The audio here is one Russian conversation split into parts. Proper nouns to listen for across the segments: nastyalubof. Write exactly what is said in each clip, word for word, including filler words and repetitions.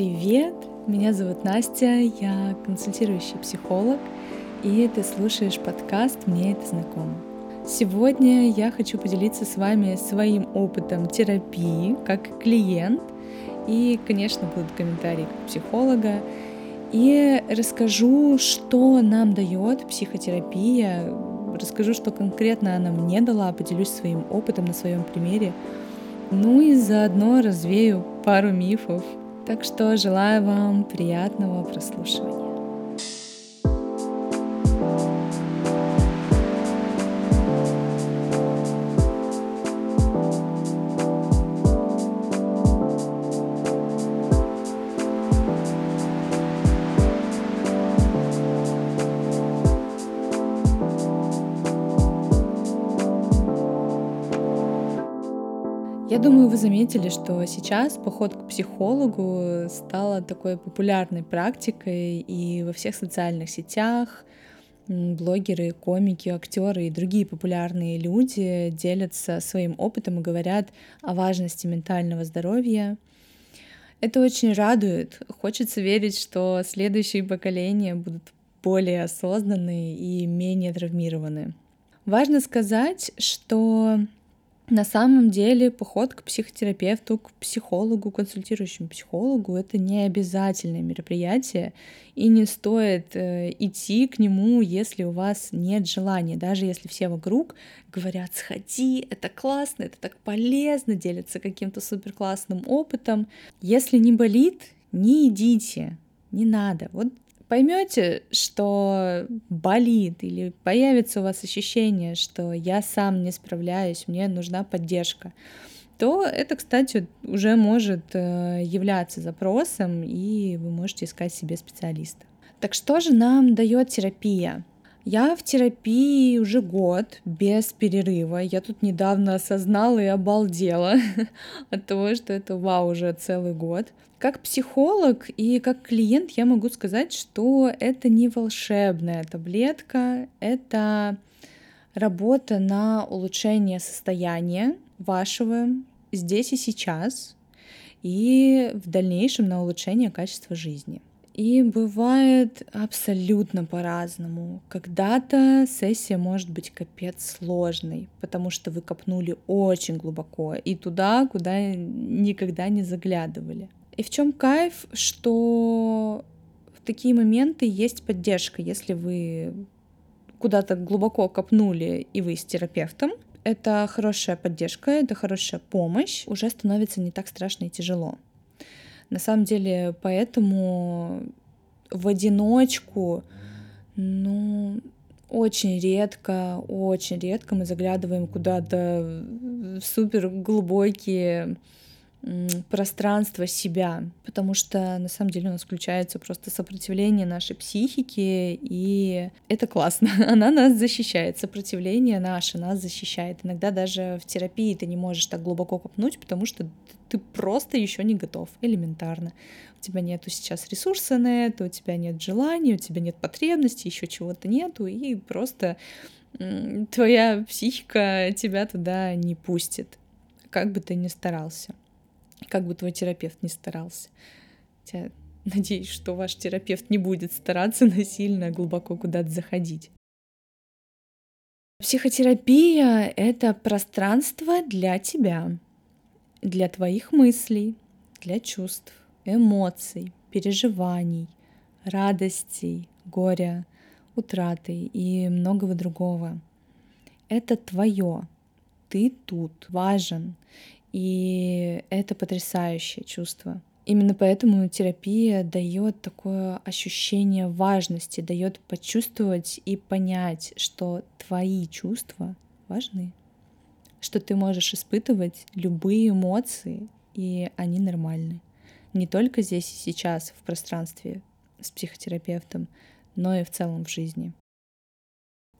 Привет! Меня зовут Настя, я консультирующий психолог, и ты слушаешь подкаст «Мне это знакомо». Сегодня я хочу поделиться с вами своим опытом терапии как клиент, и, конечно, будут комментарии как психолога, и расскажу, что нам дает психотерапия, расскажу, что конкретно она мне дала, поделюсь своим опытом на своем примере, ну и заодно развею пару мифов. Так что желаю вам приятного прослушивания. Я думаю, вы заметили, что сейчас поход к психологу стала такой популярной практикой, и во всех социальных сетях блогеры, комики, актеры и другие популярные люди делятся своим опытом и говорят о важности ментального здоровья. Это очень радует. Хочется верить, что следующие поколения будут более осознанны и менее травмированы. Важно сказать, что на самом деле поход к психотерапевту, к психологу, консультирующему психологу — это не обязательное мероприятие, и не стоит идти к нему, если у вас нет желания, даже если все вокруг говорят «сходи, это классно, это так полезно», делятся каким-то суперклассным опытом. Если не болит, не идите, не надо. Вот поймете, что болит, или появится у вас ощущение, что я сам не справляюсь, мне нужна поддержка, то это, кстати, уже может являться запросом, и вы можете искать себе специалиста. Так что же нам дает терапия? Я в терапии уже год, без перерыва. Я тут недавно осознала и обалдела от того, что это, вау, уже целый год. Как психолог и как клиент я могу сказать, что это не волшебная таблетка, это работа на улучшение состояния вашего здесь и сейчас, и в дальнейшем на улучшение качества жизни. И бывает абсолютно по-разному. Когда-то сессия может быть капец сложной, потому что вы копнули очень глубоко и туда, куда никогда не заглядывали. И в чем кайф, что в такие моменты есть поддержка. Если вы куда-то глубоко копнули и вы с терапевтом, это хорошая поддержка, это хорошая помощь, уже становится не так страшно и тяжело. На самом деле, поэтому в одиночку, ну, очень редко, очень редко мы заглядываем куда-то в суперглубокие пространства себя, потому что, на самом деле, у нас включается просто сопротивление нашей психики, и это классно, она нас защищает, сопротивление наше нас защищает. Иногда даже в терапии ты не можешь так глубоко копнуть, потому что ты просто еще не готов, элементарно. У тебя нету сейчас ресурса на это, у тебя нет желания, у тебя нет потребности, еще чего-то нету, и просто твоя психика тебя туда не пустит, как бы ты ни старался, как бы твой терапевт ни старался. Хотя, надеюсь, что ваш терапевт не будет стараться насильно глубоко куда-то заходить. Психотерапия — это пространство для тебя, для твоих мыслей, для чувств, эмоций, переживаний, радостей, горя, утраты и многого другого. Это твое. Ты тут важен. И это потрясающее чувство. Именно поэтому терапия дает такое ощущение важности, дает почувствовать и понять, что твои чувства важны, что ты можешь испытывать любые эмоции, и они нормальны. Не только здесь и сейчас, в пространстве с психотерапевтом, но и в целом в жизни.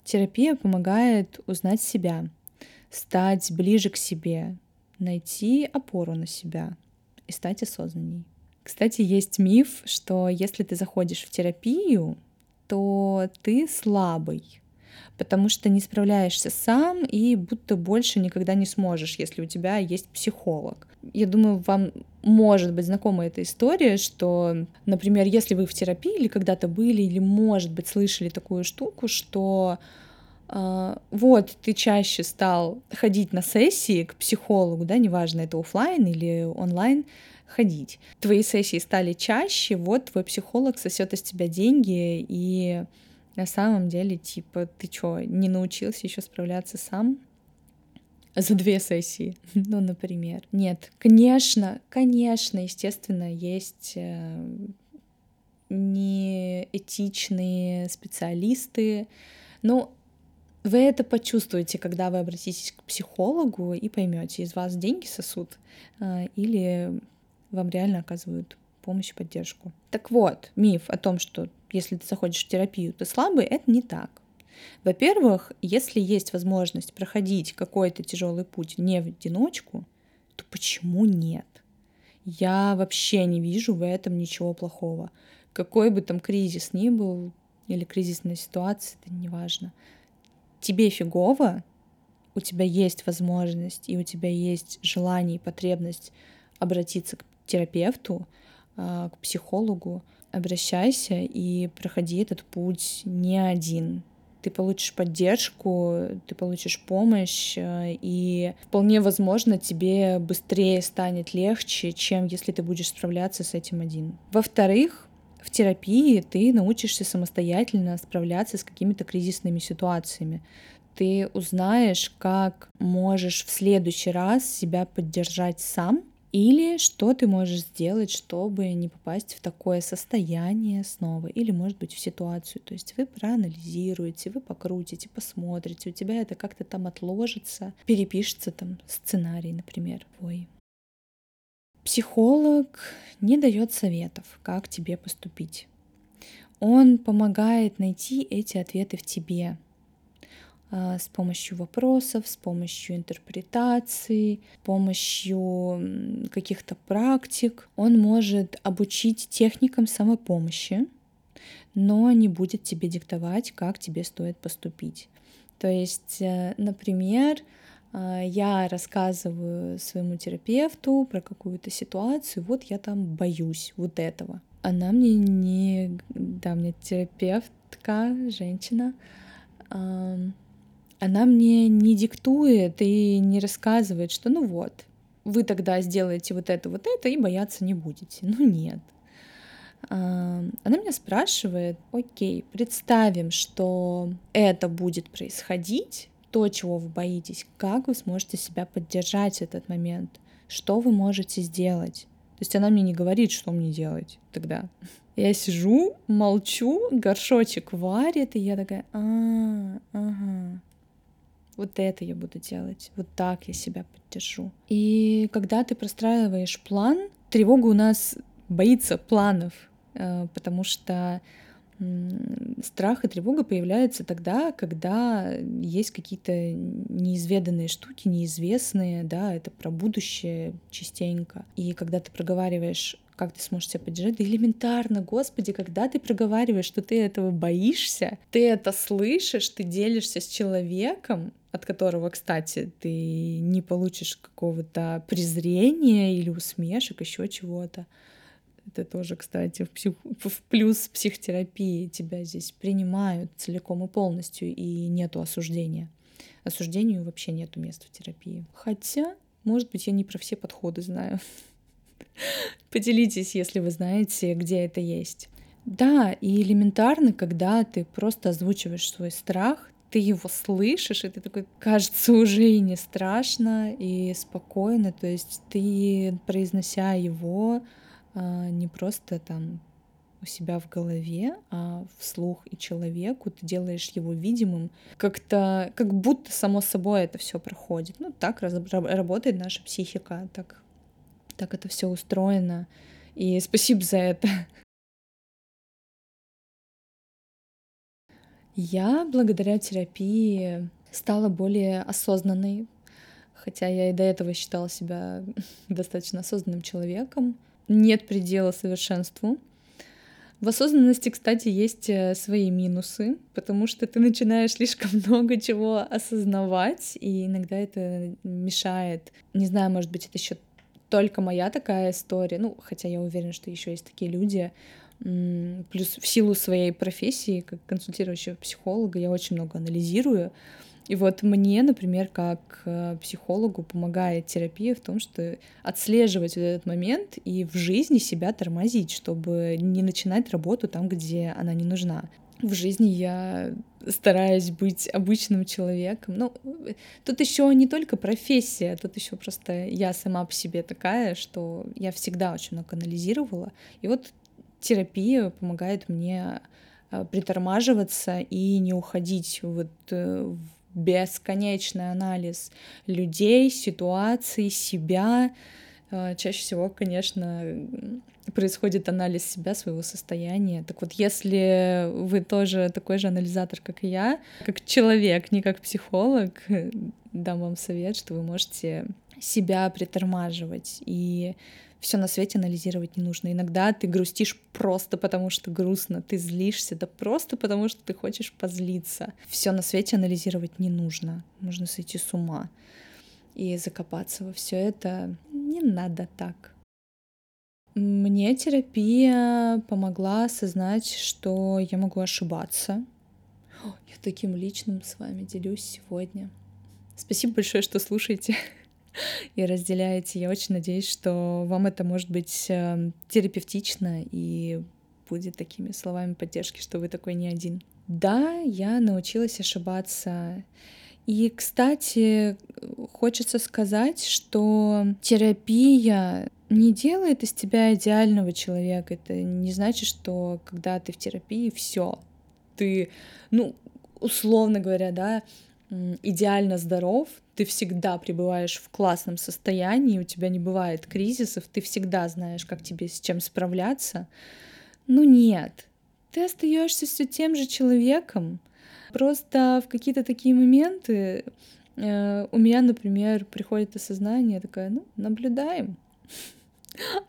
Терапия помогает узнать себя, стать ближе к себе, найти опору на себя и стать осознанней. Кстати, есть миф, что если ты заходишь в терапию, то ты слабый, потому что не справляешься сам и будто больше никогда не сможешь, если у тебя есть психолог. Я думаю, вам может быть знакома эта история, что, например, если вы в терапии или когда-то были, или, может быть, слышали такую штуку, что э, вот ты чаще стал ходить на сессии к психологу, да, неважно, это офлайн или онлайн, ходить. Твои сессии стали чаще, вот твой психолог сосет из тебя деньги, и на самом деле, типа, ты чё, не научился еще справляться сам? За две сессии, ну, например. Нет, конечно, конечно, естественно, есть неэтичные специалисты, но вы это почувствуете, когда вы обратитесь к психологу и поймете, из вас деньги сосут или вам реально оказывают помощь и поддержку. Так вот, миф о том, что если ты заходишь в терапию, ты слабый, это не так. Во-первых, если есть возможность проходить какой-то тяжелый путь не в одиночку, то почему нет? Я вообще не вижу в этом ничего плохого. Какой бы там кризис ни был, или кризисная ситуация, это неважно. Тебе фигово, у тебя есть возможность, и у тебя есть желание и потребность обратиться к терапевту, к психологу, обращайся и проходи этот путь не один. Ты получишь поддержку, ты получишь помощь, и вполне возможно, тебе быстрее станет легче, чем если ты будешь справляться с этим один. Во-вторых, в терапии ты научишься самостоятельно справляться с какими-то кризисными ситуациями. Ты узнаешь, как можешь в следующий раз себя поддержать сам, или что ты можешь сделать, чтобы не попасть в такое состояние снова, или, может быть, в ситуацию. То есть вы проанализируете, вы покрутите, посмотрите, у тебя это как-то там отложится, перепишется там сценарий, например. Ой. Психолог не дает советов, как тебе поступить. Он помогает найти эти ответы в тебе с помощью вопросов, с помощью интерпретаций, с помощью каких-то практик. Он может обучить техникам самопомощи, но не будет тебе диктовать, как тебе стоит поступить. То есть, например, я рассказываю своему терапевту про какую-то ситуацию, вот я там боюсь вот этого. Она мне не... Да, мне терапевтка, женщина, она мне не диктует и не рассказывает, что ну вот, вы тогда сделаете вот это, вот это, и бояться не будете. Ну нет. Она меня спрашивает, окей, представим, что это будет происходить, то, чего вы боитесь, как вы сможете себя поддержать в этот момент, что вы можете сделать. То есть она мне не говорит, что мне делать тогда. Я сижу, молчу, горшочек варит, и я такая, а, ага. Вот это я буду делать, вот так я себя поддержу. И когда ты простраиваешь план, тревога у нас боится планов, потому что страх и тревога появляются тогда, когда есть какие-то неизведанные штуки, неизвестные, да, это про будущее частенько. И когда ты проговариваешь, как ты сможешь себя поддержать, да элементарно, господи, когда ты проговариваешь, что ты этого боишься, ты это слышишь, ты делишься с человеком, от которого, кстати, ты не получишь какого-то презрения или усмешек, еще чего-то. Это тоже, кстати, в, псих... в плюс психотерапии, тебя здесь принимают целиком и полностью, и нету осуждения. Осуждению вообще нету места в терапии. Хотя, может быть, я не про все подходы знаю. Поделитесь, если вы знаете, где это есть. Да, и элементарно, когда ты просто озвучиваешь свой страх, ты его слышишь, и ты такой, кажется, уже и не страшно, и спокойно. То есть ты, произнося его, не просто там у себя в голове, а вслух и человеку, ты делаешь его видимым, как-то, как будто само собой это все проходит. Ну, так раз, работает наша психика, так, так это все устроено. И спасибо за это. Я благодаря терапии стала более осознанной, хотя я и до этого считала себя достаточно осознанным человеком. Нет предела совершенству. В осознанности, кстати, есть свои минусы, потому что ты начинаешь слишком много чего осознавать, и иногда это мешает. Не знаю, может быть, это еще только моя такая история. Ну, хотя я уверена, что еще есть такие люди. Плюс в силу своей профессии, как консультирующего психолога, я очень много анализирую. И вот мне, например, как психологу помогает терапия в том, что отслеживать вот этот момент и в жизни себя тормозить, чтобы не начинать работу там, где она не нужна. В жизни я стараюсь быть обычным человеком. Ну, тут еще не только профессия, тут еще просто я сама по себе такая, что я всегда очень много анализировала. И вот терапия помогает мне притормаживаться и не уходить вот в бесконечный анализ людей, ситуации, себя. Чаще всего, конечно, происходит анализ себя, своего состояния. Так вот, если вы тоже такой же анализатор, как и я, как человек, не как психолог, дам вам совет, что вы можете себя притормаживать и все на свете анализировать не нужно. Иногда ты грустишь просто потому, что грустно, ты злишься, да просто потому, что ты хочешь позлиться. Все на свете анализировать не нужно, можно сойти с ума и закопаться во все это. Не надо так. Мне терапия помогла осознать, что я могу ошибаться. О, я таким личным с вами делюсь сегодня. Спасибо большое, что слушаете и разделяете. Я очень надеюсь, что вам это может быть терапевтично и будет такими словами поддержки, что вы такой не один. Да, я научилась ошибаться. И, кстати, хочется сказать, что терапия не делает из тебя идеального человека. Это не значит, что когда ты в терапии, все, ты, ну, условно говоря, да, идеально здоров, ты всегда пребываешь в классном состоянии, у тебя не бывает кризисов, ты всегда знаешь, как тебе с чем справляться. Ну нет, ты остаешься все тем же человеком. Просто в какие-то такие моменты э, у меня, например, приходит осознание, такая, ну, наблюдаем,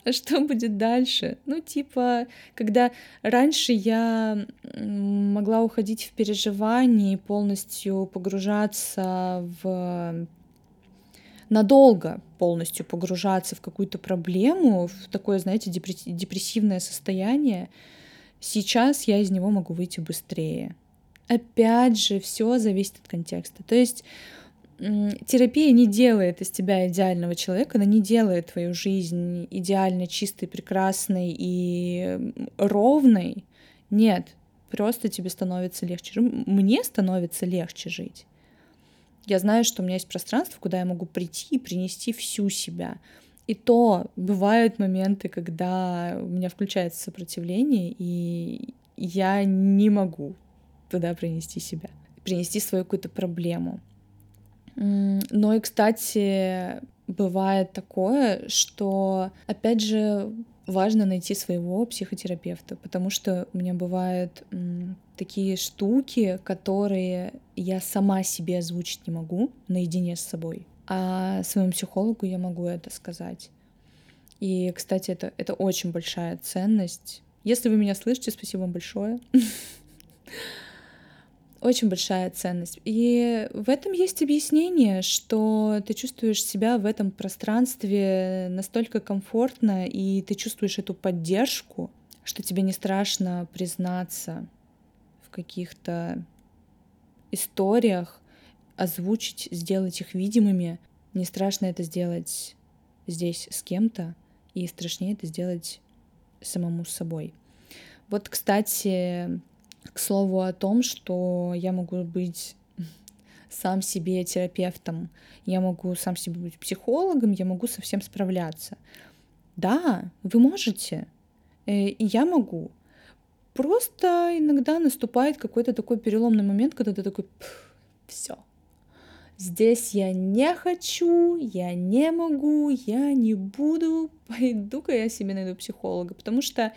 а что будет дальше? Ну, типа, когда раньше я могла уходить в переживания и полностью погружаться в... надолго полностью погружаться в какую-то проблему, в такое, знаете, депрессивное состояние, сейчас я из него могу выйти быстрее. Опять же, все зависит от контекста. То есть терапия не делает из тебя идеального человека, она не делает твою жизнь идеально чистой, прекрасной и ровной. Нет, просто тебе становится легче жить. Мне становится легче жить. Я знаю, что у меня есть пространство, куда я могу прийти и принести всю себя. И то бывают моменты, когда у меня включается сопротивление, и я не могу туда принести себя, принести свою какую-то проблему. Но и, кстати, бывает такое, что, опять же, важно найти своего психотерапевта, потому что у меня бывают такие штуки, которые я сама себе озвучить не могу наедине с собой, а своему психологу я могу это сказать. И, кстати, это, это очень большая ценность. Если вы меня слышите, спасибо вам большое. Очень большая ценность. И в этом есть объяснение, что ты чувствуешь себя в этом пространстве настолько комфортно, и ты чувствуешь эту поддержку, что тебе не страшно признаться в каких-то историях, озвучить, сделать их видимыми. Не страшно это сделать здесь с кем-то, и страшнее это сделать самому с собой. Вот, кстати... К слову о том, что я могу быть сам себе терапевтом, я могу сам себе быть психологом, я могу со всем справляться. Да, вы можете, и я могу. Просто иногда наступает какой-то такой переломный момент, когда ты такой, все, здесь я не хочу, я не могу, я не буду, пойду-ка я себе найду психолога, потому что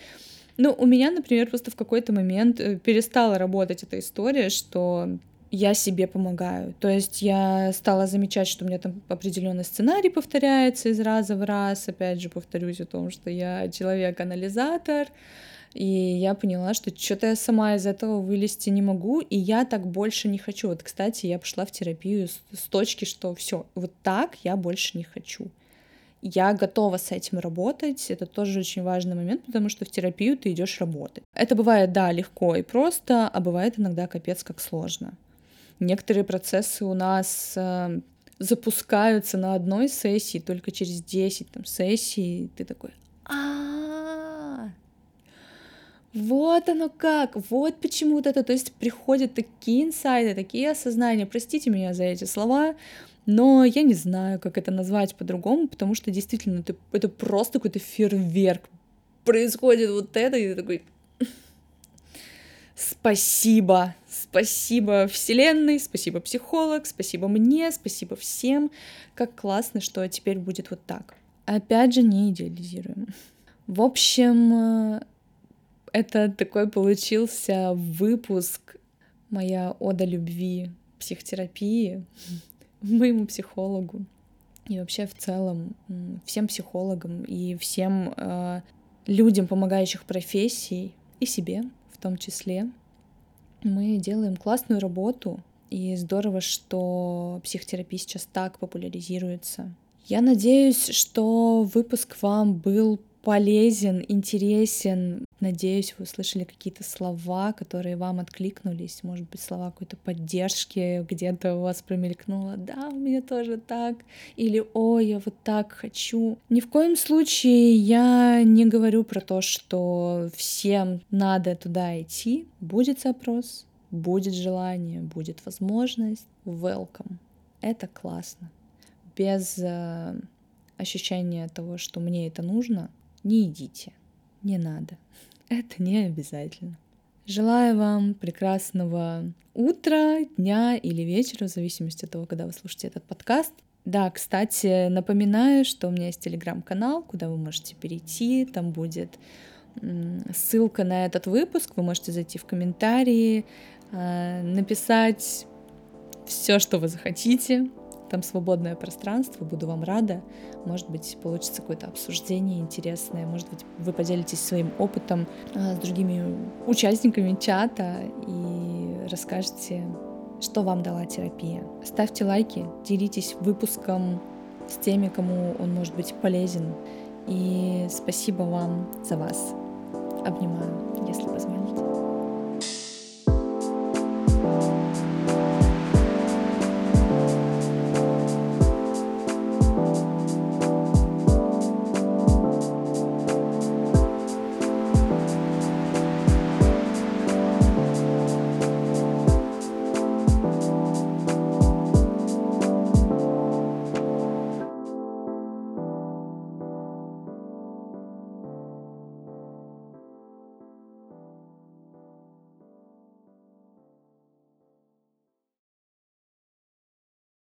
Ну, у меня, например, просто в какой-то момент перестала работать эта история, что я себе помогаю. То есть я стала замечать, что у меня там определенный сценарий повторяется из раза в раз. Опять же, повторюсь о том, что я человек-анализатор, и я поняла, что что-то я сама из этого вылезти не могу, и я так больше не хочу. Вот, кстати, я пошла в терапию с точки, что все, вот так я больше не хочу. я готова с этим работать. Это тоже очень важный момент, потому что в терапию ты идешь работать. Это бывает, да, легко и просто, а бывает иногда капец как сложно. Некоторые процессы у нас запускаются на одной сессии, только через десять там, сессий ты такой: а вот оно как, вот почему-то это, то есть приходят такие инсайты, такие осознания, простите меня за эти слова, но я не знаю, как это назвать по-другому, потому что действительно это, это просто какой-то фейерверк, происходит вот это, и ты такой: спасибо, спасибо вселенной, спасибо психолог, спасибо мне, спасибо всем, как классно, что теперь будет вот так. Опять же, не идеализируем. В общем, это такой получился выпуск, моя ода любви психотерапии, моему психологу и вообще в целом всем психологам и всем э, людям, помогающих профессий, и себе в том числе. Мы делаем классную работу, и здорово, что психотерапия сейчас так популяризируется. Я надеюсь, что выпуск вам был полезен, интересен. Надеюсь, вы услышали какие-то слова, которые вам откликнулись. Может быть, слова какой-то поддержки, где-то у вас промелькнуло: да, у меня тоже так, или о, я вот так хочу. Ни в коем случае я не говорю про то, что всем надо туда идти. Будет запрос, будет желание, будет возможность. Welcome. Это классно. Без э, ощущения того, что мне это нужно, не идите, не надо. Это не обязательно. Желаю вам прекрасного утра, дня или вечера, в зависимости от того, когда вы слушаете этот подкаст. Да, кстати, напоминаю, что у меня есть телеграм-канал, куда вы можете перейти. Там будет ссылка на этот выпуск. Вы можете зайти в комментарии, написать все, что вы захотите. Там свободное пространство, буду вам рада. Может быть, получится какое-то обсуждение интересное, может быть, вы поделитесь своим опытом с другими участниками чата и расскажете, что вам дала терапия. Ставьте лайки, делитесь выпуском с теми, кому он может быть полезен. И спасибо вам за вас. Обнимаю, если позволите.